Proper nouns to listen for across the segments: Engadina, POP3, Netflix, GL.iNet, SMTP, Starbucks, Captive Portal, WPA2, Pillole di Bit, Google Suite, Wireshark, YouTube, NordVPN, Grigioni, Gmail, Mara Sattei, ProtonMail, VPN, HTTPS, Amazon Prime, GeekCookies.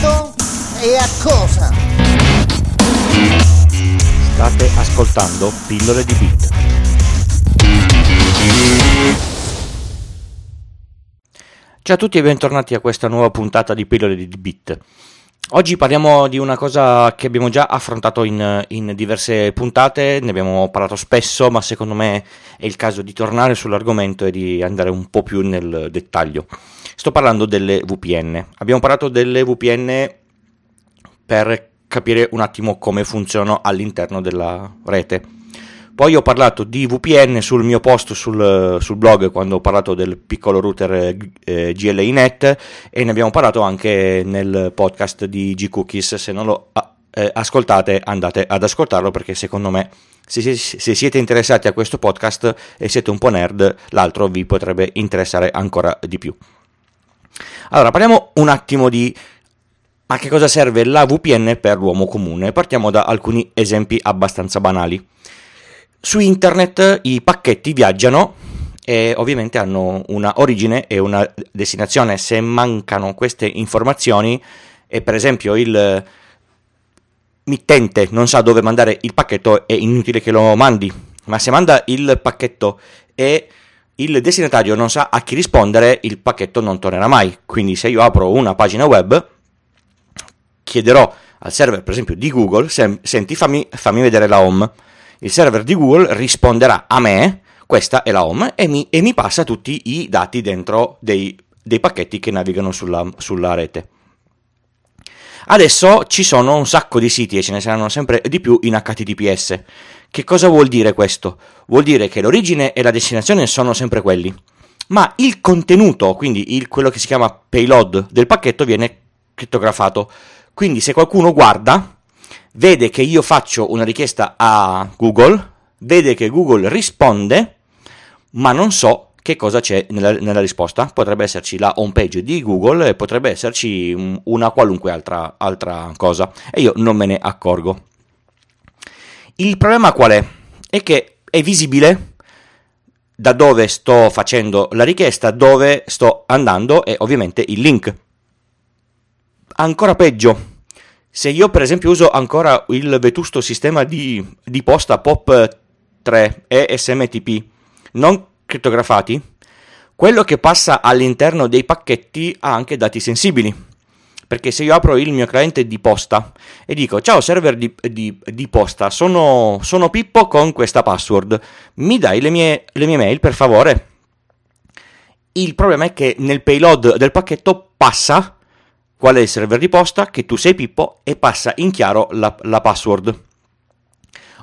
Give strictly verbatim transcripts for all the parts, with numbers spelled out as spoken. modo e a cosa? State ascoltando Pillole di Bit. Ciao a tutti e bentornati a questa nuova puntata di Pillole di Bit. Oggi parliamo di una cosa che abbiamo già affrontato in, in diverse puntate, ne abbiamo parlato spesso, ma secondo me è il caso di tornare sull'argomento e di andare un po' più nel dettaglio. Sto parlando delle V P N. Abbiamo parlato delle V P N per capire un attimo come funzionano all'interno della rete. Poi ho parlato di V P N sul mio post sul, sul blog quando ho parlato del piccolo router eh, G L.iNet, e ne abbiamo parlato anche nel podcast di GeekCookies. Se non lo eh, ascoltate, andate ad ascoltarlo, perché secondo me se, se siete interessati a questo podcast e siete un po' nerd, l'altro vi potrebbe interessare ancora di più. Allora, parliamo un attimo di a che cosa serve la V P N per l'uomo comune. Partiamo da alcuni esempi abbastanza banali. Su internet i pacchetti viaggiano e ovviamente hanno una origine e una destinazione. Se mancano queste informazioni e per esempio il mittente non sa dove mandare il pacchetto, è inutile che lo mandi, ma se manda il pacchetto e il destinatario non sa a chi rispondere, il pacchetto non tornerà mai. Quindi se io apro una pagina web, chiederò al server per esempio di Google, se, senti fammi, fammi vedere la home. Il server di Google risponderà a me, questa è la home, e mi, e mi passa tutti i dati dentro dei, dei pacchetti che navigano sulla, sulla rete. Adesso ci sono un sacco di siti e ce ne saranno sempre di più in H T T P S. Che cosa vuol dire questo? Vuol dire che l'origine e la destinazione sono sempre quelli, ma il contenuto, quindi il, quello che si chiama payload del pacchetto, viene crittografato. Quindi se qualcuno guarda, vede che io faccio una richiesta a Google, vede che Google risponde, ma non so che cosa c'è nella, nella risposta. Potrebbe esserci la home page di Google, potrebbe esserci una qualunque altra, altra cosa, e io non me ne accorgo. Il problema qual è? È che è visibile da dove sto facendo la richiesta, dove sto andando e ovviamente il link. Ancora peggio, se io per esempio uso ancora il vetusto sistema di, di posta P O P tre e S M T P non crittografati, quello che passa all'interno dei pacchetti ha anche dati sensibili. Perché se io apro il mio cliente di posta e dico ciao server di, di, di posta, sono, sono Pippo con questa password, mi dai le mie, le mie mail per favore? Il problema è che nel payload del pacchetto passa qual è il server di posta, che tu sei Pippo, e passa in chiaro la, la password.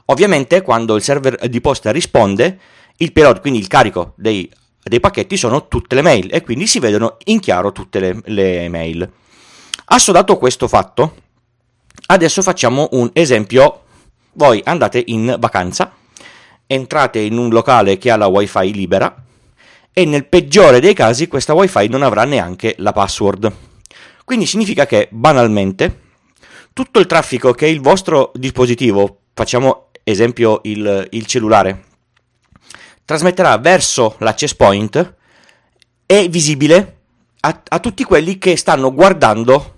Ovviamente quando il server di posta risponde, il payload, quindi il carico dei, dei pacchetti, sono tutte le mail e quindi si vedono in chiaro tutte le, le mail. Assodato questo fatto, adesso facciamo un esempio. Voi andate in vacanza, entrate in un locale che ha la wifi libera e nel peggiore dei casi questa wifi non avrà neanche la password. Quindi significa che banalmente tutto il traffico che il vostro dispositivo, facciamo esempio il, il cellulare, trasmetterà verso l'access point è visibile A, a tutti quelli che stanno guardando,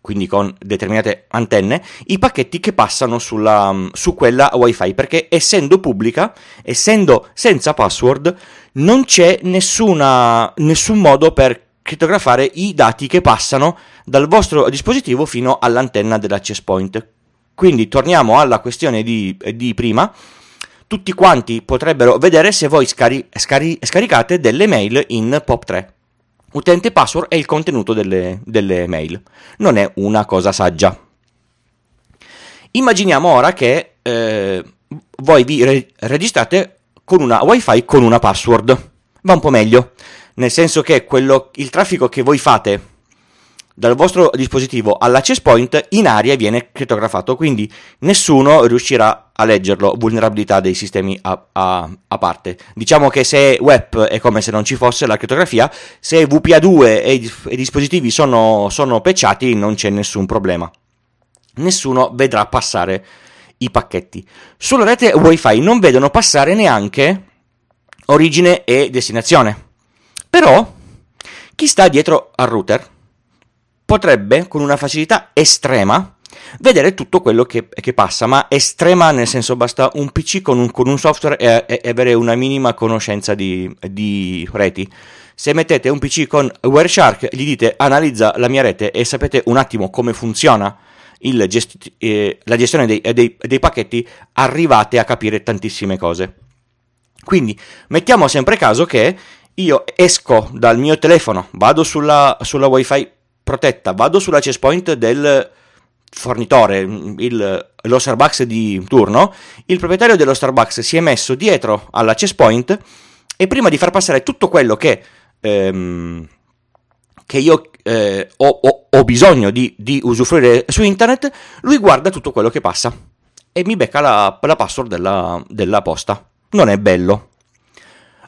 quindi con determinate antenne, i pacchetti che passano sulla, su quella wifi, perché essendo pubblica, essendo senza password, non c'è nessuna, nessun modo per crittografare i dati che passano dal vostro dispositivo fino all'antenna dell'access point. Quindi torniamo alla questione di, di prima. Tutti quanti potrebbero vedere se voi scari, scari, scaricate delle mail in P O P tre. Utente password è il contenuto delle, delle mail, non è una cosa saggia. Immaginiamo ora che eh, voi vi re- registrate con una wifi con una password. Va un po' meglio, nel senso che quello, il traffico che voi fate dal vostro dispositivo all'access point in aria viene crittografato, quindi nessuno riuscirà a leggerlo, vulnerabilità dei sistemi a, a, a parte. Diciamo che se web è come se non ci fosse la crittografia, se W P A due e i, i dispositivi sono, sono patchati non c'è nessun problema, nessuno vedrà passare i pacchetti. Sulla rete wifi non vedono passare neanche origine e destinazione, però chi sta dietro al router potrebbe con una facilità estrema vedere tutto quello che, che passa, ma estrema nel senso basta un P C con un, con un software e, e avere una minima conoscenza di, di reti. Se mettete un P C con Wireshark, gli dite analizza la mia rete e sapete un attimo come funziona il gesti- eh, la gestione dei, dei, dei pacchetti, arrivate a capire tantissime cose. Quindi mettiamo sempre caso che io esco dal mio telefono, vado sulla, sulla wifi protetta, vado sulla access point del fornitore, il, lo Starbucks di turno, il proprietario dello Starbucks si è messo dietro all'access point e prima di far passare tutto quello che, ehm, che io eh, ho, ho, ho bisogno di, di usufruire su internet, lui guarda tutto quello che passa e mi becca la, la password della, della posta. Non è bello.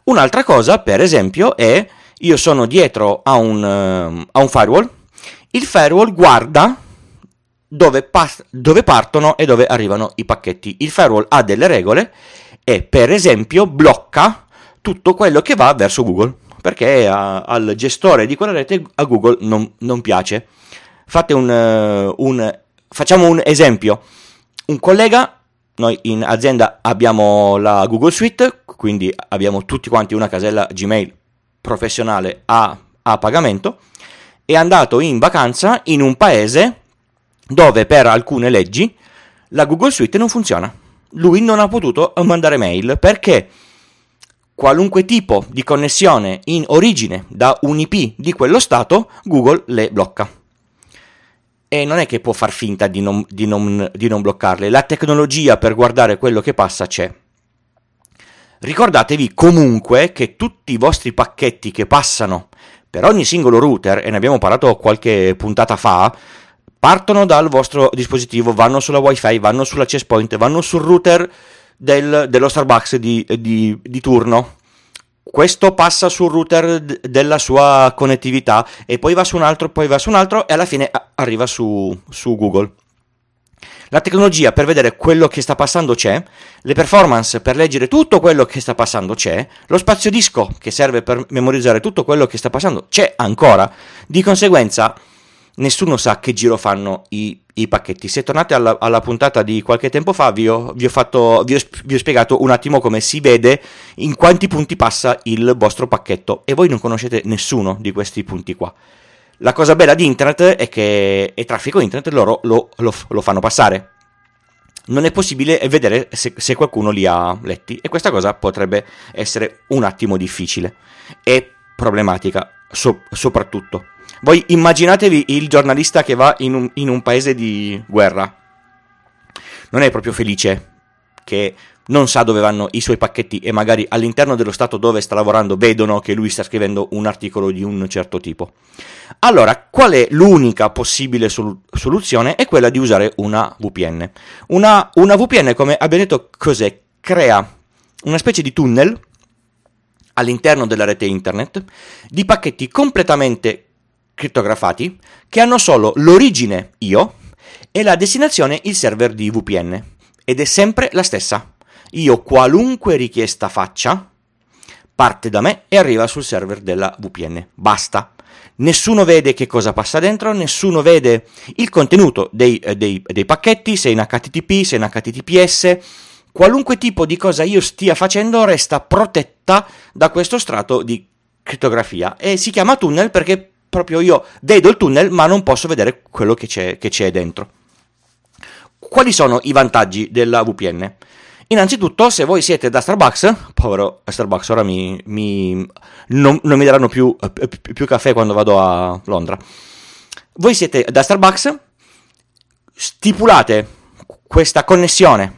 Un'altra cosa, per esempio, è io sono dietro a un, a un firewall, il firewall guarda Dove, pas- dove partono e dove arrivano i pacchetti. Il firewall ha delle regole e per esempio blocca tutto quello che va verso Google, perché a- al gestore di quella rete a Google non, non piace. Fate un, un facciamo un esempio. Un collega, noi in azienda abbiamo la Google Suite, quindi abbiamo tutti quanti una casella Gmail professionale a, a pagamento, è andato in vacanza in un paese dove per alcune leggi la Google Suite non funziona. Lui non ha potuto mandare mail perché qualunque tipo di connessione in origine da un I P di quello stato Google le blocca. E non è che può far finta di non, di non, di non bloccarle. La tecnologia per guardare quello che passa c'è. Ricordatevi comunque che tutti i vostri pacchetti che passano per ogni singolo router, e ne abbiamo parlato qualche puntata fa, partono dal vostro dispositivo, vanno sulla wifi, vanno sull'access point, vanno sul router del, dello Starbucks di, di, di turno. Questo passa sul router d- della sua connettività e poi va su un altro, poi va su un altro e alla fine arriva su, su Google. La tecnologia per vedere quello che sta passando c'è, le performance per leggere tutto quello che sta passando c'è, lo spazio disco che serve per memorizzare tutto quello che sta passando c'è ancora. Di conseguenza nessuno sa che giro fanno i, i pacchetti. Se tornate alla, alla puntata di qualche tempo fa, vi ho, vi ho fatto, vi ho, vi ho spiegato un attimo come si vede in quanti punti passa il vostro pacchetto e voi non conoscete nessuno di questi punti qua. La cosa bella di internet è che è traffico internet, loro lo, lo, lo fanno passare. Non è possibile vedere se, se qualcuno li ha letti e questa cosa potrebbe essere un attimo difficile e problematica so, soprattutto. Voi immaginatevi il giornalista che va in un, in un paese di guerra, non è proprio felice che non sa dove vanno i suoi pacchetti e magari all'interno dello stato dove sta lavorando vedono che lui sta scrivendo un articolo di un certo tipo. Allora, qual è l'unica possibile sol- soluzione? È quella di usare una V P N. Una, una V P N, come abbiamo detto, cos'è? Crea una specie di tunnel all'interno della rete internet di pacchetti completamente crittografati che hanno solo l'origine io e la destinazione il server di V P N ed è sempre la stessa. Io qualunque richiesta faccia parte da me e arriva sul server della V P N. Basta. Nessuno vede che cosa passa dentro, nessuno vede il contenuto dei, dei, dei pacchetti, se in H T T P, se in H T T P S. Qualunque tipo di cosa io stia facendo resta protetta da questo strato di crittografia e si chiama tunnel perché proprio io vedo il tunnel ma non posso vedere quello che c'è, che c'è dentro. Quali sono i vantaggi della V P N? Innanzitutto, se voi siete da Starbucks, povero Starbucks, ora mi, mi non, non mi daranno più, più caffè quando vado a Londra. Voi siete da Starbucks, stipulate questa connessione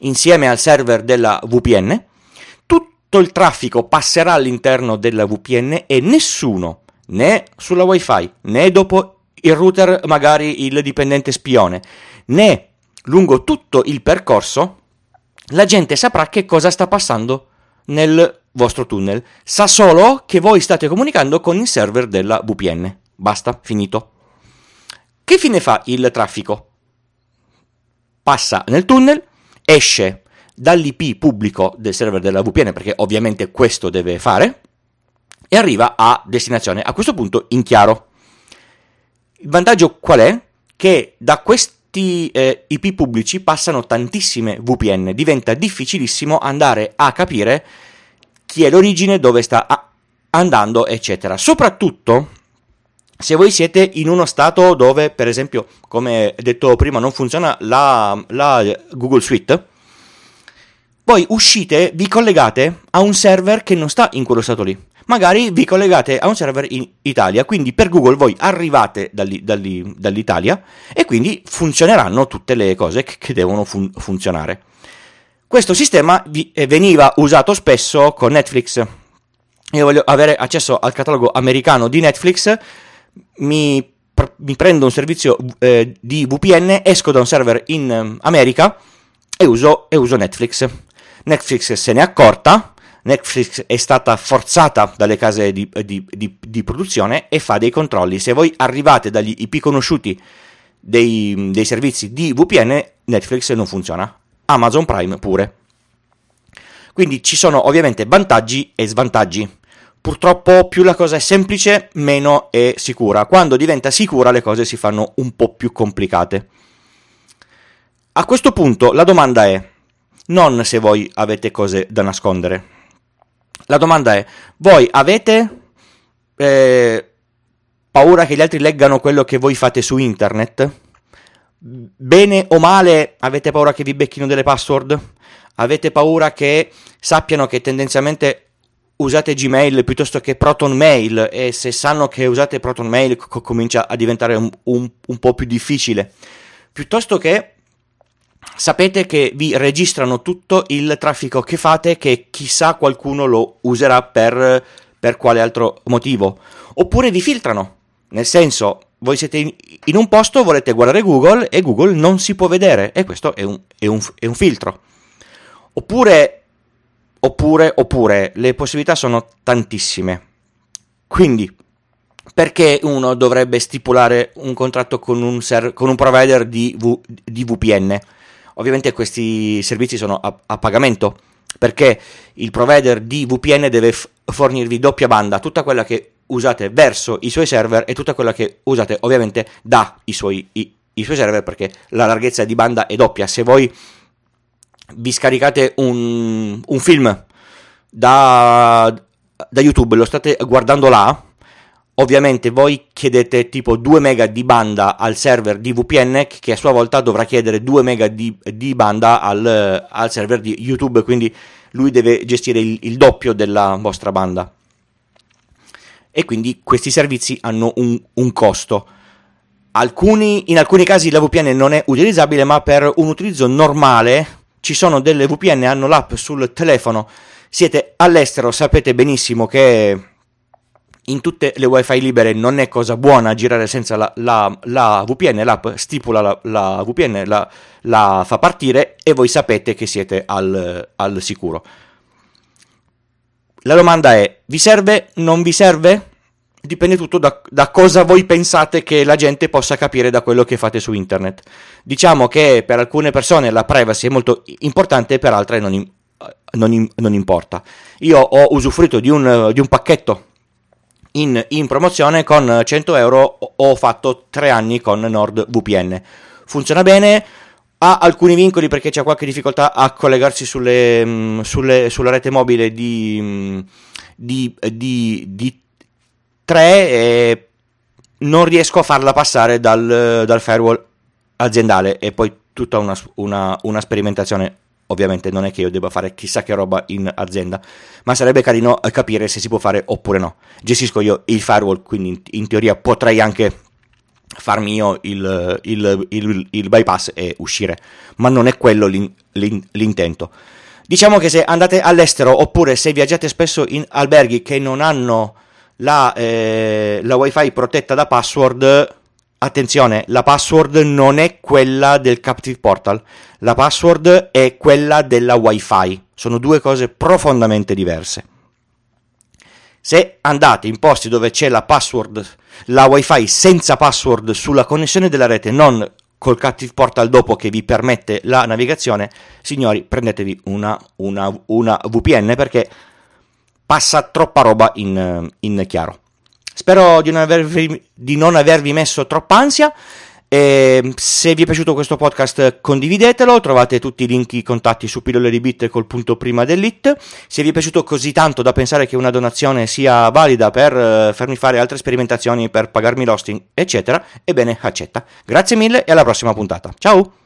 insieme al server della V P N, tutto il traffico passerà all'interno della V P N e nessuno, né sulla wifi, né dopo il router magari il dipendente spione, né lungo tutto il percorso la gente saprà che cosa sta passando nel vostro tunnel, sa solo che voi state comunicando con il server della V P N. Basta, finito. Che fine fa il traffico? Passa nel tunnel, esce dall'I P pubblico del server della V P N, perché ovviamente questo deve fare, e arriva a destinazione, a questo punto in chiaro. Il vantaggio qual è? Che da questi eh, I P pubblici passano tantissime V P N, diventa difficilissimo andare a capire chi è l'origine, dove sta a- andando, eccetera. Soprattutto se voi siete in uno stato dove, per esempio, come detto prima, non funziona la, la Google Suite, voi uscite, vi collegate a un server che non sta in quello stato lì. Magari vi collegate a un server in Italia, quindi per Google voi arrivate dall'i, dall'i, dall'Italia e quindi funzioneranno tutte le cose che, che devono fun- funzionare. Questo sistema vi, eh, veniva usato spesso con Netflix. Io voglio avere accesso al catalogo americano di Netflix, mi, pr- mi prendo un servizio eh, di V P N, esco da un server in eh, America e uso, e uso Netflix. Netflix se ne è accorta. Netflix è stata forzata dalle case di, di, di, di produzione e fa dei controlli. Se voi arrivate dagli I P conosciuti dei, dei servizi di V P N, Netflix non funziona. Amazon Prime pure. Quindi ci sono ovviamente vantaggi e svantaggi. Purtroppo più la cosa è semplice, meno è sicura. Quando diventa sicura le cose si fanno un po' più complicate. A questo punto la domanda è non se voi avete cose da nascondere. La domanda è, voi avete eh, paura che gli altri leggano quello che voi fate su internet? Bene o male, avete paura che vi becchino delle password? Avete paura che sappiano che tendenzialmente usate Gmail piuttosto che ProtonMail e se sanno che usate ProtonMail co- comincia a diventare un, un, un po' più difficile? Piuttosto che... sapete che vi registrano tutto il traffico che fate, che chissà qualcuno lo userà per, per quale altro motivo. Oppure vi filtrano, nel senso, voi siete in, in un posto, volete guardare Google e Google non si può vedere e questo è un, è un, è un filtro. Oppure, oppure, oppure, le possibilità sono tantissime. Quindi, perché uno dovrebbe stipulare un contratto con un, ser- con un provider di, v- di V P N? Ovviamente questi servizi sono a, a pagamento, perché il provider di V P N deve f- fornirvi doppia banda, tutta quella che usate verso i suoi server e tutta quella che usate ovviamente da i suoi, i, i suoi server, perché la larghezza di banda è doppia. Se voi vi scaricate un, un film da, da YouTube, lo state guardando là, ovviamente voi chiedete tipo due mega di banda al server di V P N, che a sua volta dovrà chiedere due mega di, di banda al, al server di YouTube, quindi lui deve gestire il, il doppio della vostra banda. E quindi questi servizi hanno un, un costo. Alcuni, in alcuni casi la V P N non è utilizzabile, ma per un utilizzo normale ci sono delle V P N, hanno l'app sul telefono. Siete all'estero, sapete benissimo che... in tutte le wifi libere non è cosa buona girare senza la, la, la V P N, l'app stipula la, la V P N, la, la fa partire e voi sapete che siete al, al sicuro. La domanda è, vi serve? Non vi serve? Dipende tutto da, da cosa voi pensate che la gente possa capire da quello che fate su internet. Diciamo che per alcune persone la privacy è molto importante, per altre non, non, non importa. Io ho usufruito di un, di un pacchetto In, in promozione con cento euro, ho fatto tre anni con NordVPN. Funziona bene, ha alcuni vincoli perché c'è qualche difficoltà a collegarsi sulle, sulle, sulla rete mobile di, di, di, di tre e non riesco a farla passare dal, dal firewall aziendale e poi tutta una, una, una sperimentazione. Ovviamente non è che io debba fare chissà che roba in azienda, ma sarebbe carino capire se si può fare oppure no. Gestisco io il firewall, quindi in teoria potrei anche farmi io il, il, il, il bypass e uscire, ma non è quello l'in, l'in, l'intento. Diciamo che se andate all'estero oppure se viaggiate spesso in alberghi che non hanno la, eh, la wifi protetta da password... attenzione, la password non è quella del Captive Portal, la password è quella della Wi-Fi, sono due cose profondamente diverse. Se andate in posti dove c'è la password, la Wi-Fi senza password sulla connessione della rete, non col Captive Portal dopo che vi permette la navigazione, signori, prendetevi una, una, una V P N perché passa troppa roba in, in chiaro. Spero di non avervi, di non avervi messo troppa ansia. E se vi è piaciuto questo podcast, condividetelo. Trovate tutti i link, i contatti su Pillole di Bit col punto prima dell'it. Se vi è piaciuto così tanto da pensare che una donazione sia valida per farmi fare altre sperimentazioni, per pagarmi l'hosting, eccetera, ebbene accetta. Grazie mille e alla prossima puntata. Ciao!